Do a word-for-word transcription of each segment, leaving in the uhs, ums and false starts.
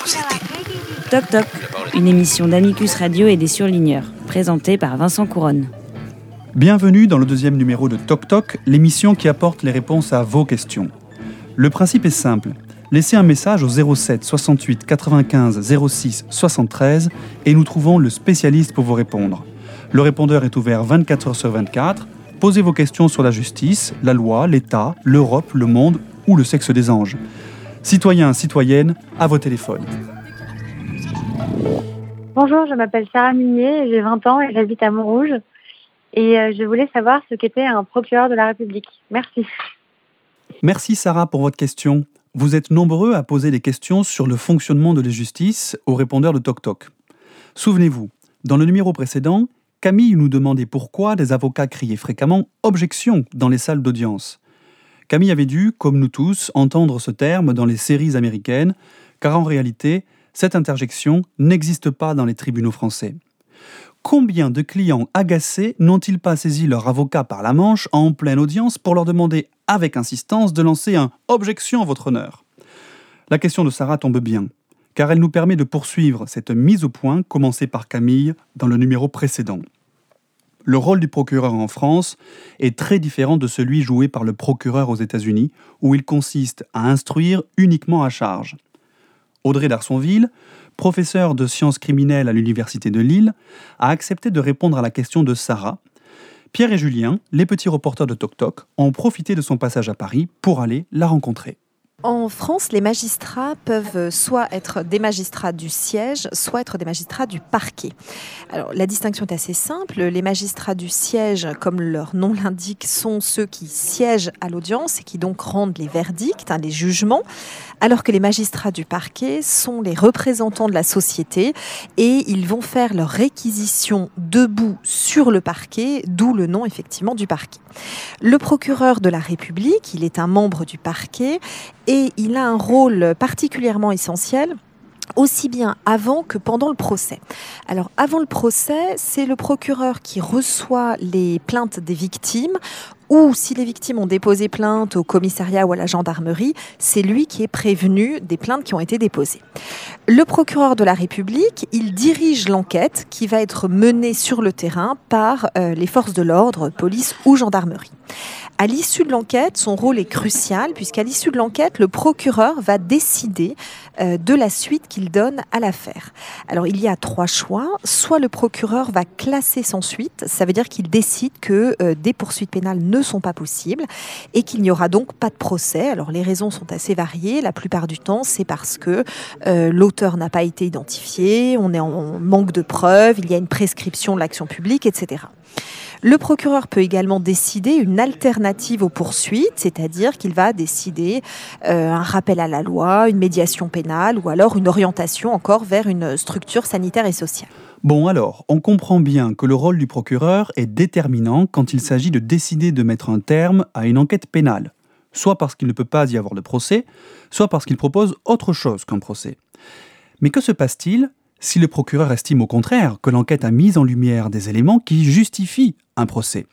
vous aider. Toc Toc, une émission d'Amicus Radio et des Surligneurs, présentée par Vincent Couronne. Bienvenue dans le deuxième numéro de Toc Toc, l'émission qui apporte les réponses à vos questions. Le principe est simple, laissez un message au zéro sept soixante-huit quatre-vingt-quinze zéro six soixante-treize et nous trouvons le spécialiste pour vous répondre. Le répondeur est ouvert vingt-quatre heures sur vingt-quatre. Posez vos questions sur la justice, la loi, l'État, l'Europe, le monde ou le sexe des anges. Citoyens, citoyennes, à vos téléphones. Bonjour, je m'appelle Sarah Minier, j'ai vingt ans et j'habite à Montrouge. Et je voulais savoir ce qu'était un procureur de la République. Merci. Merci Sarah pour votre question. Vous êtes nombreux à poser des questions sur le fonctionnement de la justice aux répondeurs de Toc Toc. Souvenez-vous, dans le numéro précédent, Camille nous demandait pourquoi des avocats criaient fréquemment « objection » dans les salles d'audience. Camille avait dû, comme nous tous, entendre ce terme dans les séries américaines, car en réalité, cette interjection n'existe pas dans les tribunaux français. Combien de clients agacés n'ont-ils pas saisi leur avocat par la manche en pleine audience pour leur demander avec insistance de lancer un « objection à votre honneur ». La question de Sarah tombe bien, car elle nous permet de poursuivre cette mise au point commencée par Camille dans le numéro précédent. Le rôle du procureur en France est très différent de celui joué par le procureur aux États-Unis, où il consiste à instruire uniquement à charge. Audrey Darsonville, professeure de sciences criminelles à l'Université de Lille, a accepté de répondre à la question de Sarah. Pierre et Julien, les petits reporters de Toc Toc, ont profité de son passage à Paris pour aller la rencontrer. En France, les magistrats peuvent soit être des magistrats du siège, soit être des magistrats du parquet. Alors, la distinction est assez simple. Les magistrats du siège, comme leur nom l'indique, sont ceux qui siègent à l'audience et qui donc rendent les verdicts, hein, les jugements, alors que les magistrats du parquet sont les représentants de la société et ils vont faire leur réquisition debout sur le parquet, d'où le nom effectivement du parquet. Le procureur de la République, il est un membre du parquet et Et il a un rôle particulièrement essentiel, aussi bien avant que pendant le procès. Alors, avant le procès, c'est le procureur qui reçoit les plaintes des victimes, ou si les victimes ont déposé plainte au commissariat ou à la gendarmerie, c'est lui qui est prévenu des plaintes qui ont été déposées. Le procureur de la République, il dirige l'enquête qui va être menée sur le terrain par euh, les forces de l'ordre, police ou gendarmerie. À l'issue de l'enquête, son rôle est crucial, puisqu'à l'issue de l'enquête, le procureur va décider euh, de la suite qu'il donne à l'affaire. Alors, il y a trois choix. Soit le procureur va classer sans suite, ça veut dire qu'il décide que euh, des poursuites pénales ne sont pas possibles et qu'il n'y aura donc pas de procès. Alors, les raisons sont assez variées. La plupart du temps, c'est parce que euh, l'auteur n'a pas été identifié, on est en manque de preuves, il y a une prescription de l'action publique, et cetera. Le procureur peut également décider une alternative aux poursuites, c'est-à-dire qu'il va décider euh, un rappel à la loi, une médiation pénale ou alors une orientation encore vers une structure sanitaire et sociale. Bon alors, on comprend bien que le rôle du procureur est déterminant quand il s'agit de décider de mettre un terme à une enquête pénale, soit parce qu'il ne peut pas y avoir de procès, soit parce qu'il propose autre chose qu'un procès. Mais que se passe-t-il si le procureur estime au contraire que l'enquête a mis en lumière des éléments qui justifient un procès?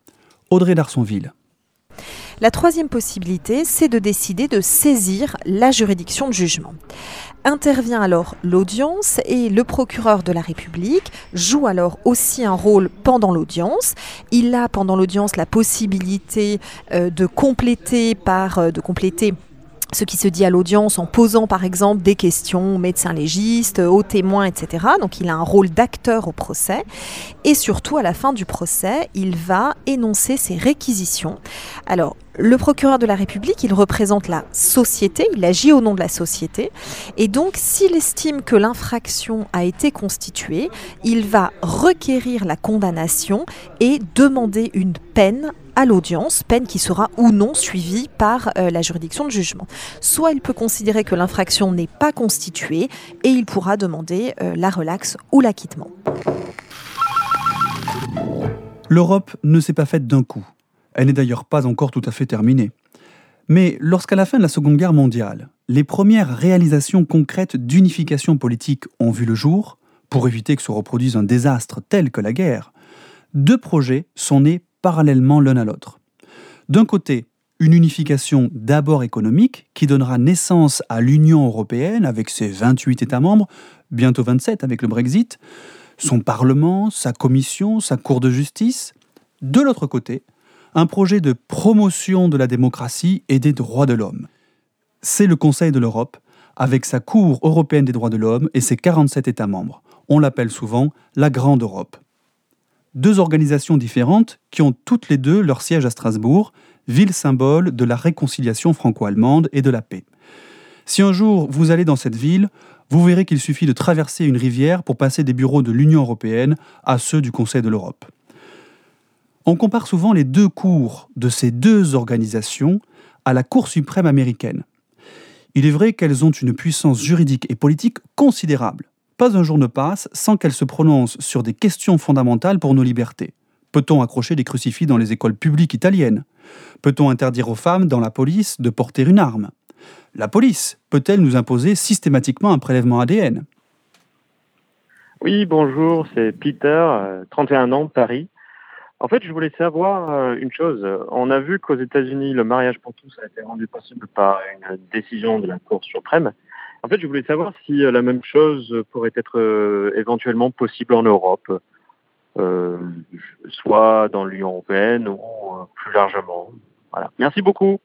Audrey Darsonville. La troisième possibilité, c'est de décider de saisir la juridiction de jugement. Intervient alors l'audience et le procureur de la République joue alors aussi un rôle pendant l'audience. Il a pendant l'audience la possibilité euh, de compléter par euh, de compléter ce qui se dit à l'audience en posant par exemple des questions aux médecins légistes, aux témoins, et cetera. Donc il a un rôle d'acteur au procès. Et surtout, à la fin du procès, il va énoncer ses réquisitions. Alors, le procureur de la République, il représente la société, il agit au nom de la société. Et donc, s'il estime que l'infraction a été constituée, il va requérir la condamnation et demander une peine à l'audience, peine qui sera ou non suivie par euh, la juridiction de jugement. Soit il peut considérer que l'infraction n'est pas constituée et il pourra demander euh, la relaxe ou l'acquittement. L'Europe ne s'est pas faite d'un coup. Elle n'est d'ailleurs pas encore tout à fait terminée. Mais lorsqu'à la fin de la Seconde Guerre mondiale, les premières réalisations concrètes d'unification politique ont vu le jour, pour éviter que se reproduise un désastre tel que la guerre, deux projets sont nés parallèlement l'un à l'autre. D'un côté, Une unification d'abord économique qui donnera naissance à l'Union européenne avec ses vingt-huit États membres, bientôt vingt-sept avec le Brexit, son Parlement, sa Commission, sa Cour de justice. De l'autre côté, un projet de promotion de la démocratie et des droits de l'homme. C'est le Conseil de l'Europe, avec sa Cour européenne des droits de l'homme et ses quarante-sept États membres. On l'appelle souvent la Grande Europe. Deux organisations différentes qui ont toutes les deux leur siège à Strasbourg, ville symbole de la réconciliation franco-allemande et de la paix. Si un jour vous allez dans cette ville, vous verrez qu'il suffit de traverser une rivière pour passer des bureaux de l'Union européenne à ceux du Conseil de l'Europe. On compare souvent les deux cours de ces deux organisations à la Cour suprême américaine. Il est vrai qu'elles ont une puissance juridique et politique considérable. Pas un jour ne passe sans qu'elles se prononcent sur des questions fondamentales pour nos libertés. Peut-on accrocher des crucifix dans les écoles publiques italiennes ? Peut-on interdire aux femmes dans la police de porter une arme ? La police peut-elle nous imposer systématiquement un prélèvement A D N ? Oui, bonjour, c'est Peter, trente et un ans, Paris. En fait, je voulais savoir une chose. On a vu qu'aux États-Unis, le mariage pour tous a été rendu possible par une décision de la Cour suprême. En fait, je voulais savoir si la même chose pourrait être éventuellement possible en Europe. Euh, soit dans l'Union européenne ou plus largement. Voilà. Merci beaucoup.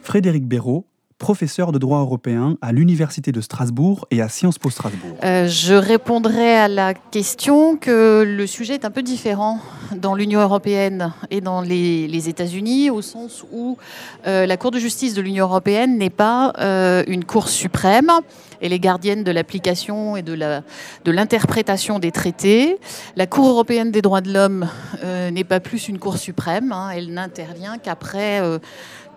Frédéric Béraud, professeur de droit européen à l'Université de Strasbourg et à Sciences Po Strasbourg. Euh, je répondrai à la question que le sujet est un peu différent dans l'Union européenne et dans les, les États-Unis, au sens où euh, la Cour de justice de l'Union européenne n'est pas euh, une Cour suprême. Elle est gardienne de l'application et de, la, de l'interprétation des traités. La Cour européenne des droits de l'homme euh, n'est pas plus une Cour suprême. Hein, elle n'intervient qu'après... Euh,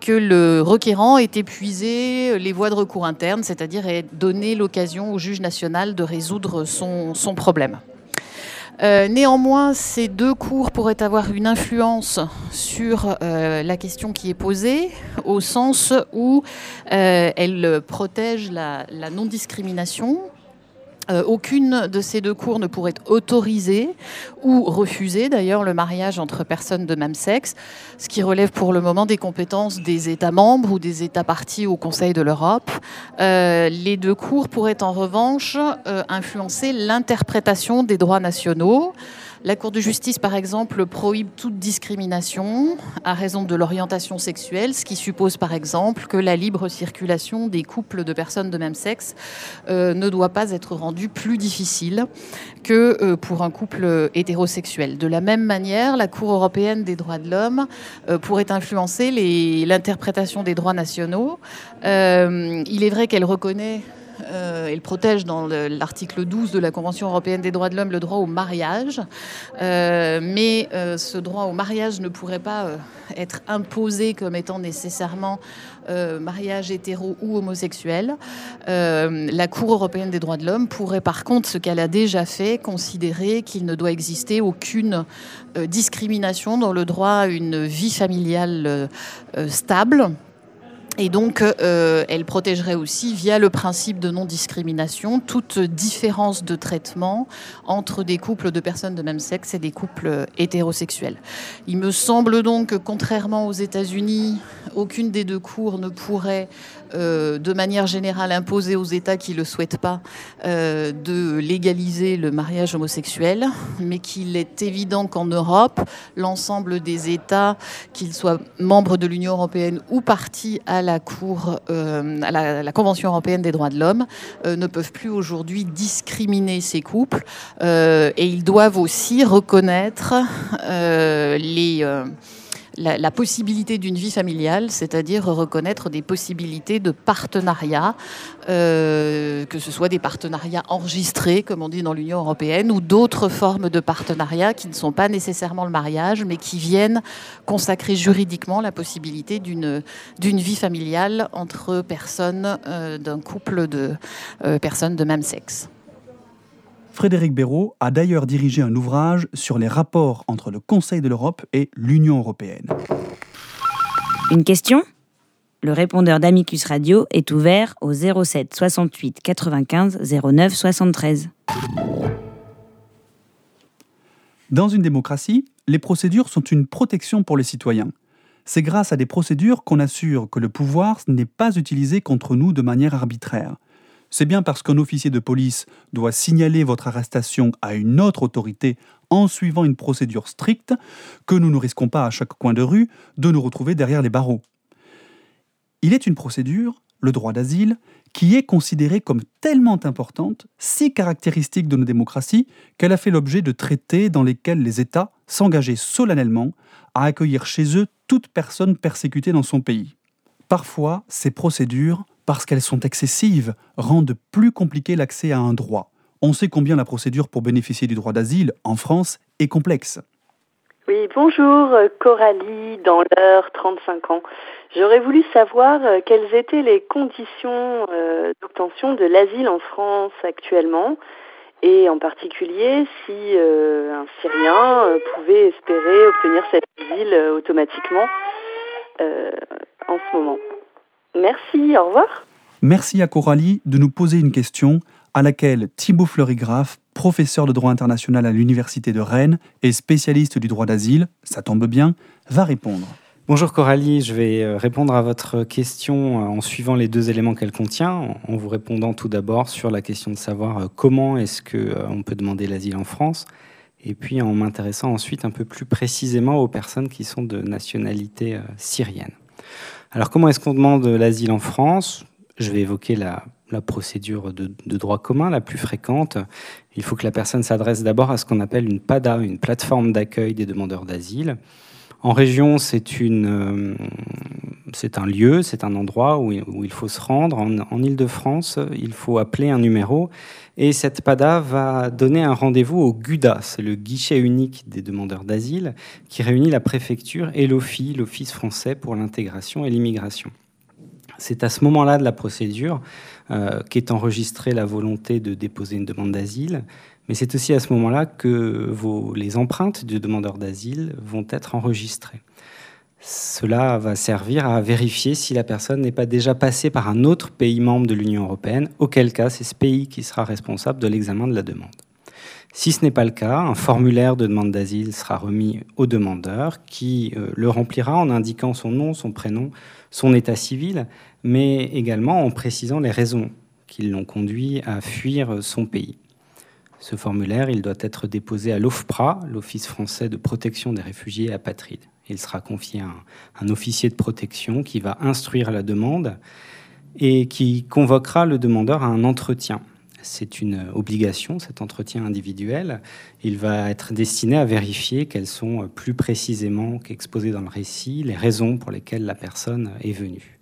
que le requérant ait épuisé les voies de recours internes, c'est-à-dire ait donné l'occasion au juge national de résoudre son, son problème. Euh, néanmoins, ces deux cours pourraient avoir une influence sur euh, la question qui est posée, au sens où euh, elles protègent la, la non-discrimination. Euh, aucune de ces deux cours ne pourrait autoriser ou refuser d'ailleurs le mariage entre personnes de même sexe, ce qui relève pour le moment des compétences des États membres ou des États parties au Conseil de l'Europe. Euh, les deux cours pourraient en revanche euh, influencer l'interprétation des droits nationaux. La Cour de justice, par exemple, prohibe toute discrimination à raison de l'orientation sexuelle, ce qui suppose, par exemple, que la libre circulation des couples de personnes de même sexe euh, ne doit pas être rendue plus difficile que euh, pour un couple hétérosexuel. De la même manière, la Cour européenne des droits de l'homme euh, pourrait influencer les, l'interprétation des droits nationaux. Euh, il est vrai qu'elle reconnaît... Euh, elle protège dans le, l'article douze de la Convention européenne des droits de l'homme le droit au mariage. Euh, mais euh, ce droit au mariage ne pourrait pas euh, être imposé comme étant nécessairement euh, mariage hétéro ou homosexuel. Euh, la Cour européenne des droits de l'homme pourrait par contre, ce qu'elle a déjà fait, considérer qu'il ne doit exister aucune euh, discrimination dans le droit à une vie familiale euh, stable. Et donc, euh, elle protégerait aussi, via le principe de non-discrimination, toute différence de traitement entre des couples de personnes de même sexe et des couples hétérosexuels. Il me semble donc que, contrairement aux États-Unis, aucune des deux cours ne pourrait, euh, de manière générale, imposer aux États qui ne le souhaitent pas euh, de légaliser le mariage homosexuel, mais qu'il est évident qu'en Europe, l'ensemble des États, qu'ils soient membres de l'Union européenne ou partis à la Cour, euh, à la, la Convention européenne des droits de l'homme euh, ne peuvent plus aujourd'hui discriminer ces couples euh, et ils doivent aussi reconnaître euh, les, euh, la, la possibilité d'une vie familiale, c'est-à-dire reconnaître des possibilités de partenariat, euh, que ce soit des partenariats enregistrés, comme on dit dans l'Union européenne, ou d'autres formes de partenariats qui ne sont pas nécessairement le mariage, mais qui viennent consacrer juridiquement la possibilité d'une, d'une vie familiale entre personnes euh, d'un couple de euh, personnes de même sexe. Frédéric Béraud a d'ailleurs dirigé un ouvrage sur les rapports entre le Conseil de l'Europe et l'Union européenne. Une question ? Le répondeur d'Amicus Radio est ouvert au zéro sept soixante-huit quatre-vingt-quinze zéro neuf soixante-treize. Dans une démocratie, les procédures sont une protection pour les citoyens. C'est grâce à des procédures qu'on assure que le pouvoir n'est pas utilisé contre nous de manière arbitraire. C'est bien parce qu'un officier de police doit signaler votre arrestation à une autre autorité en suivant une procédure stricte que nous ne risquons pas à chaque coin de rue de nous retrouver derrière les barreaux. Il est une procédure, le droit d'asile, qui est considérée comme tellement importante, si caractéristique de nos démocraties, qu'elle a fait l'objet de traités dans lesquels les États s'engageaient solennellement à accueillir chez eux toute personne persécutée dans son pays. Parfois, ces procédures, parce qu'elles sont excessives, rendent plus compliqué l'accès à un droit. On sait combien la procédure pour bénéficier du droit d'asile, en France, est complexe. Oui, bonjour, Coralie, dans l'heure, trente-cinq ans. J'aurais voulu savoir quelles étaient les conditions d'obtention de l'asile en France actuellement, et en particulier si un Syrien pouvait espérer obtenir cet asile automatiquement en ce moment. Merci, au revoir. Merci à Coralie de nous poser une question à laquelle Thibaut Fleury-Graff, professeur de droit international à l'Université de Rennes et spécialiste du droit d'asile, ça tombe bien, va répondre. Bonjour Coralie, je vais répondre à votre question en suivant les deux éléments qu'elle contient, en vous répondant tout d'abord sur la question de savoir comment est-ce qu'on peut demander l'asile en France, et puis en m'intéressant ensuite un peu plus précisément aux personnes qui sont de nationalité syrienne. Alors, comment est-ce qu'on demande l'asile en France ? Je vais évoquer la, la procédure de, de droit commun, la plus fréquente. Il faut que la personne s'adresse d'abord à ce qu'on appelle une PADA, une plateforme d'accueil des demandeurs d'asile. En région, c'est, une, c'est un lieu, c'est un endroit où, où il faut se rendre. En, en Ile-de-France, il faut appeler un numéro. Et cette PADA va donner un rendez-vous au GUDA, c'est le guichet unique des demandeurs d'asile, qui réunit la préfecture et l'OFII, l'Office français pour l'intégration et l'immigration. C'est à ce moment-là de la procédure euh, qu'est enregistrée la volonté de déposer une demande d'asile. Mais c'est aussi à ce moment-là que vos, les empreintes du demandeur d'asile vont être enregistrées. Cela va servir à vérifier si la personne n'est pas déjà passée par un autre pays membre de l'Union européenne, auquel cas c'est ce pays qui sera responsable de l'examen de la demande. Si ce n'est pas le cas, un formulaire de demande d'asile sera remis au demandeur qui le remplira en indiquant son nom, son prénom, son état civil, mais également en précisant les raisons qui l'ont conduit à fuir son pays. Ce formulaire, il doit être déposé à l'OFPRA, l'Office français de protection des réfugiés et apatrides. Il sera confié à un, un officier de protection qui va instruire la demande et qui convoquera le demandeur à un entretien. C'est une obligation, cet entretien individuel. Il va être destiné à vérifier quelles sont plus précisément qu'exposées dans le récit les raisons pour lesquelles la personne est venue.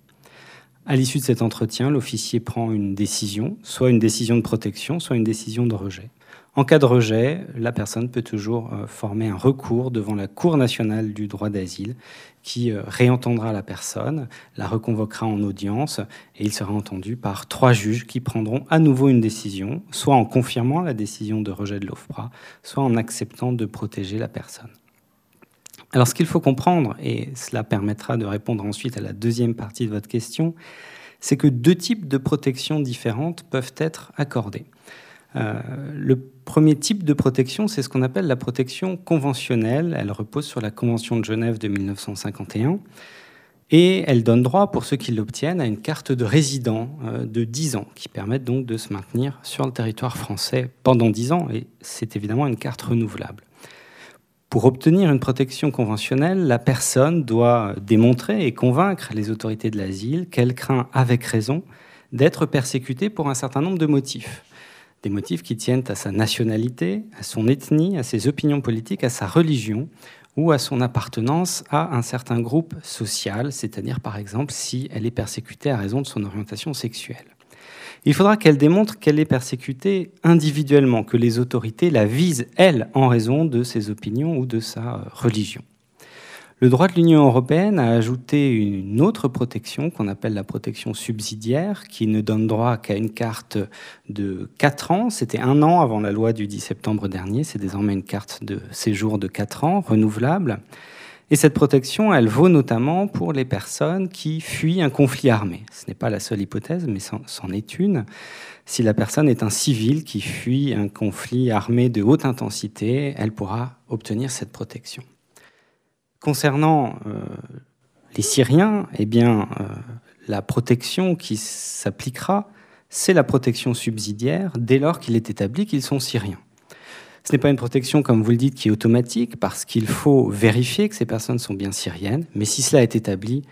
À l'issue de cet entretien, l'officier prend une décision, soit une décision de protection, soit une décision de rejet. En cas de rejet, la personne peut toujours former un recours devant la Cour nationale du droit d'asile qui réentendra la personne, la reconvoquera en audience et il sera entendu par trois juges qui prendront à nouveau une décision, soit en confirmant la décision de rejet de l'OFPRA, soit en acceptant de protéger la personne. Alors ce qu'il faut comprendre, et cela permettra de répondre ensuite à la deuxième partie de votre question, c'est que deux types de protections différentes peuvent être accordées. Euh, le premier type de protection, c'est ce qu'on appelle la protection conventionnelle. Elle repose sur la Convention de Genève de dix-neuf cent cinquante et un et elle donne droit, pour ceux qui l'obtiennent, à une carte de résident euh, de dix ans qui permet donc de se maintenir sur le territoire français pendant dix ans et c'est évidemment une carte renouvelable. Pour obtenir une protection conventionnelle, la personne doit démontrer et convaincre les autorités de l'asile qu'elle craint avec raison d'être persécutée pour un certain nombre de motifs. Des motifs qui tiennent à sa nationalité, à son ethnie, à ses opinions politiques, à sa religion ou à son appartenance à un certain groupe social, c'est-à-dire par exemple si elle est persécutée à raison de son orientation sexuelle. Il faudra qu'elle démontre qu'elle est persécutée individuellement, que les autorités la visent, elle, en raison de ses opinions ou de sa religion. Le droit de l'Union européenne a ajouté une autre protection qu'on appelle la protection subsidiaire, qui ne donne droit qu'à une carte de quatre ans. C'était un an avant la loi du dix septembre dernier. C'est désormais une carte de séjour de quatre ans, renouvelable. Et cette protection, elle vaut notamment pour les personnes qui fuient un conflit armé. Ce n'est pas la seule hypothèse, mais c'en est une. Si la personne est un civil qui fuit un conflit armé de haute intensité, elle pourra obtenir cette protection. Concernant euh, les Syriens, eh bien, euh, la protection qui s'appliquera, c'est la protection subsidiaire dès lors qu'il est établi qu'ils sont Syriens. Ce n'est pas une protection, comme vous le dites, qui est automatique, parce qu'il faut vérifier que ces personnes sont bien syriennes, mais si cela est établi,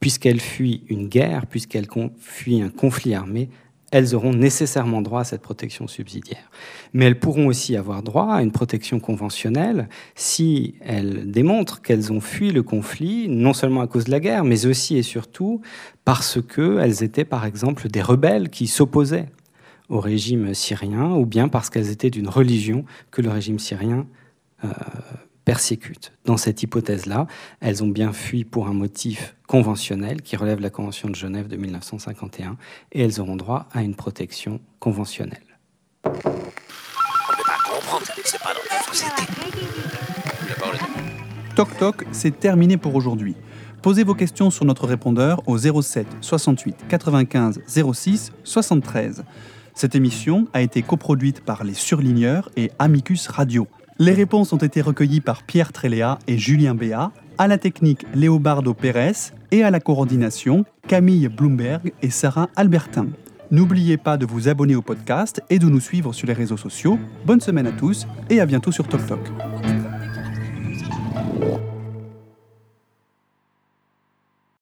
puisqu'elles fuient une guerre, puisqu'elles fuient un conflit armé, elles auront nécessairement droit à cette protection subsidiaire. Mais elles pourront aussi avoir droit à une protection conventionnelle si elles démontrent qu'elles ont fui le conflit, non seulement à cause de la guerre, mais aussi et surtout parce qu'elles étaient, par exemple, des rebelles qui s'opposaient au régime syrien, ou bien parce qu'elles étaient d'une religion que le régime syrien euh, persécute. Dans cette hypothèse-là, elles ont bien fui pour un motif conventionnel qui relève de la Convention de Genève de mille neuf cent cinquante et un, et elles auront droit à une protection conventionnelle. On ne peut pas comprendre, c'est pas dans notre société. Toc Toc, c'est terminé pour aujourd'hui. Posez vos questions sur notre répondeur au zéro sept soixante-huit quatre-vingt-quinze zéro six soixante-treize. Cette émission a été coproduite par Les Surligneurs et Amicus Radio. Les réponses ont été recueillies par Pierre Tréléa et Julien Béat, à la technique Léobardo Pérez et à la coordination Camille Blumberg et Sarah Albertin. N'oubliez pas de vous abonner au podcast et de nous suivre sur les réseaux sociaux. Bonne semaine à tous et à bientôt sur Toc Toc.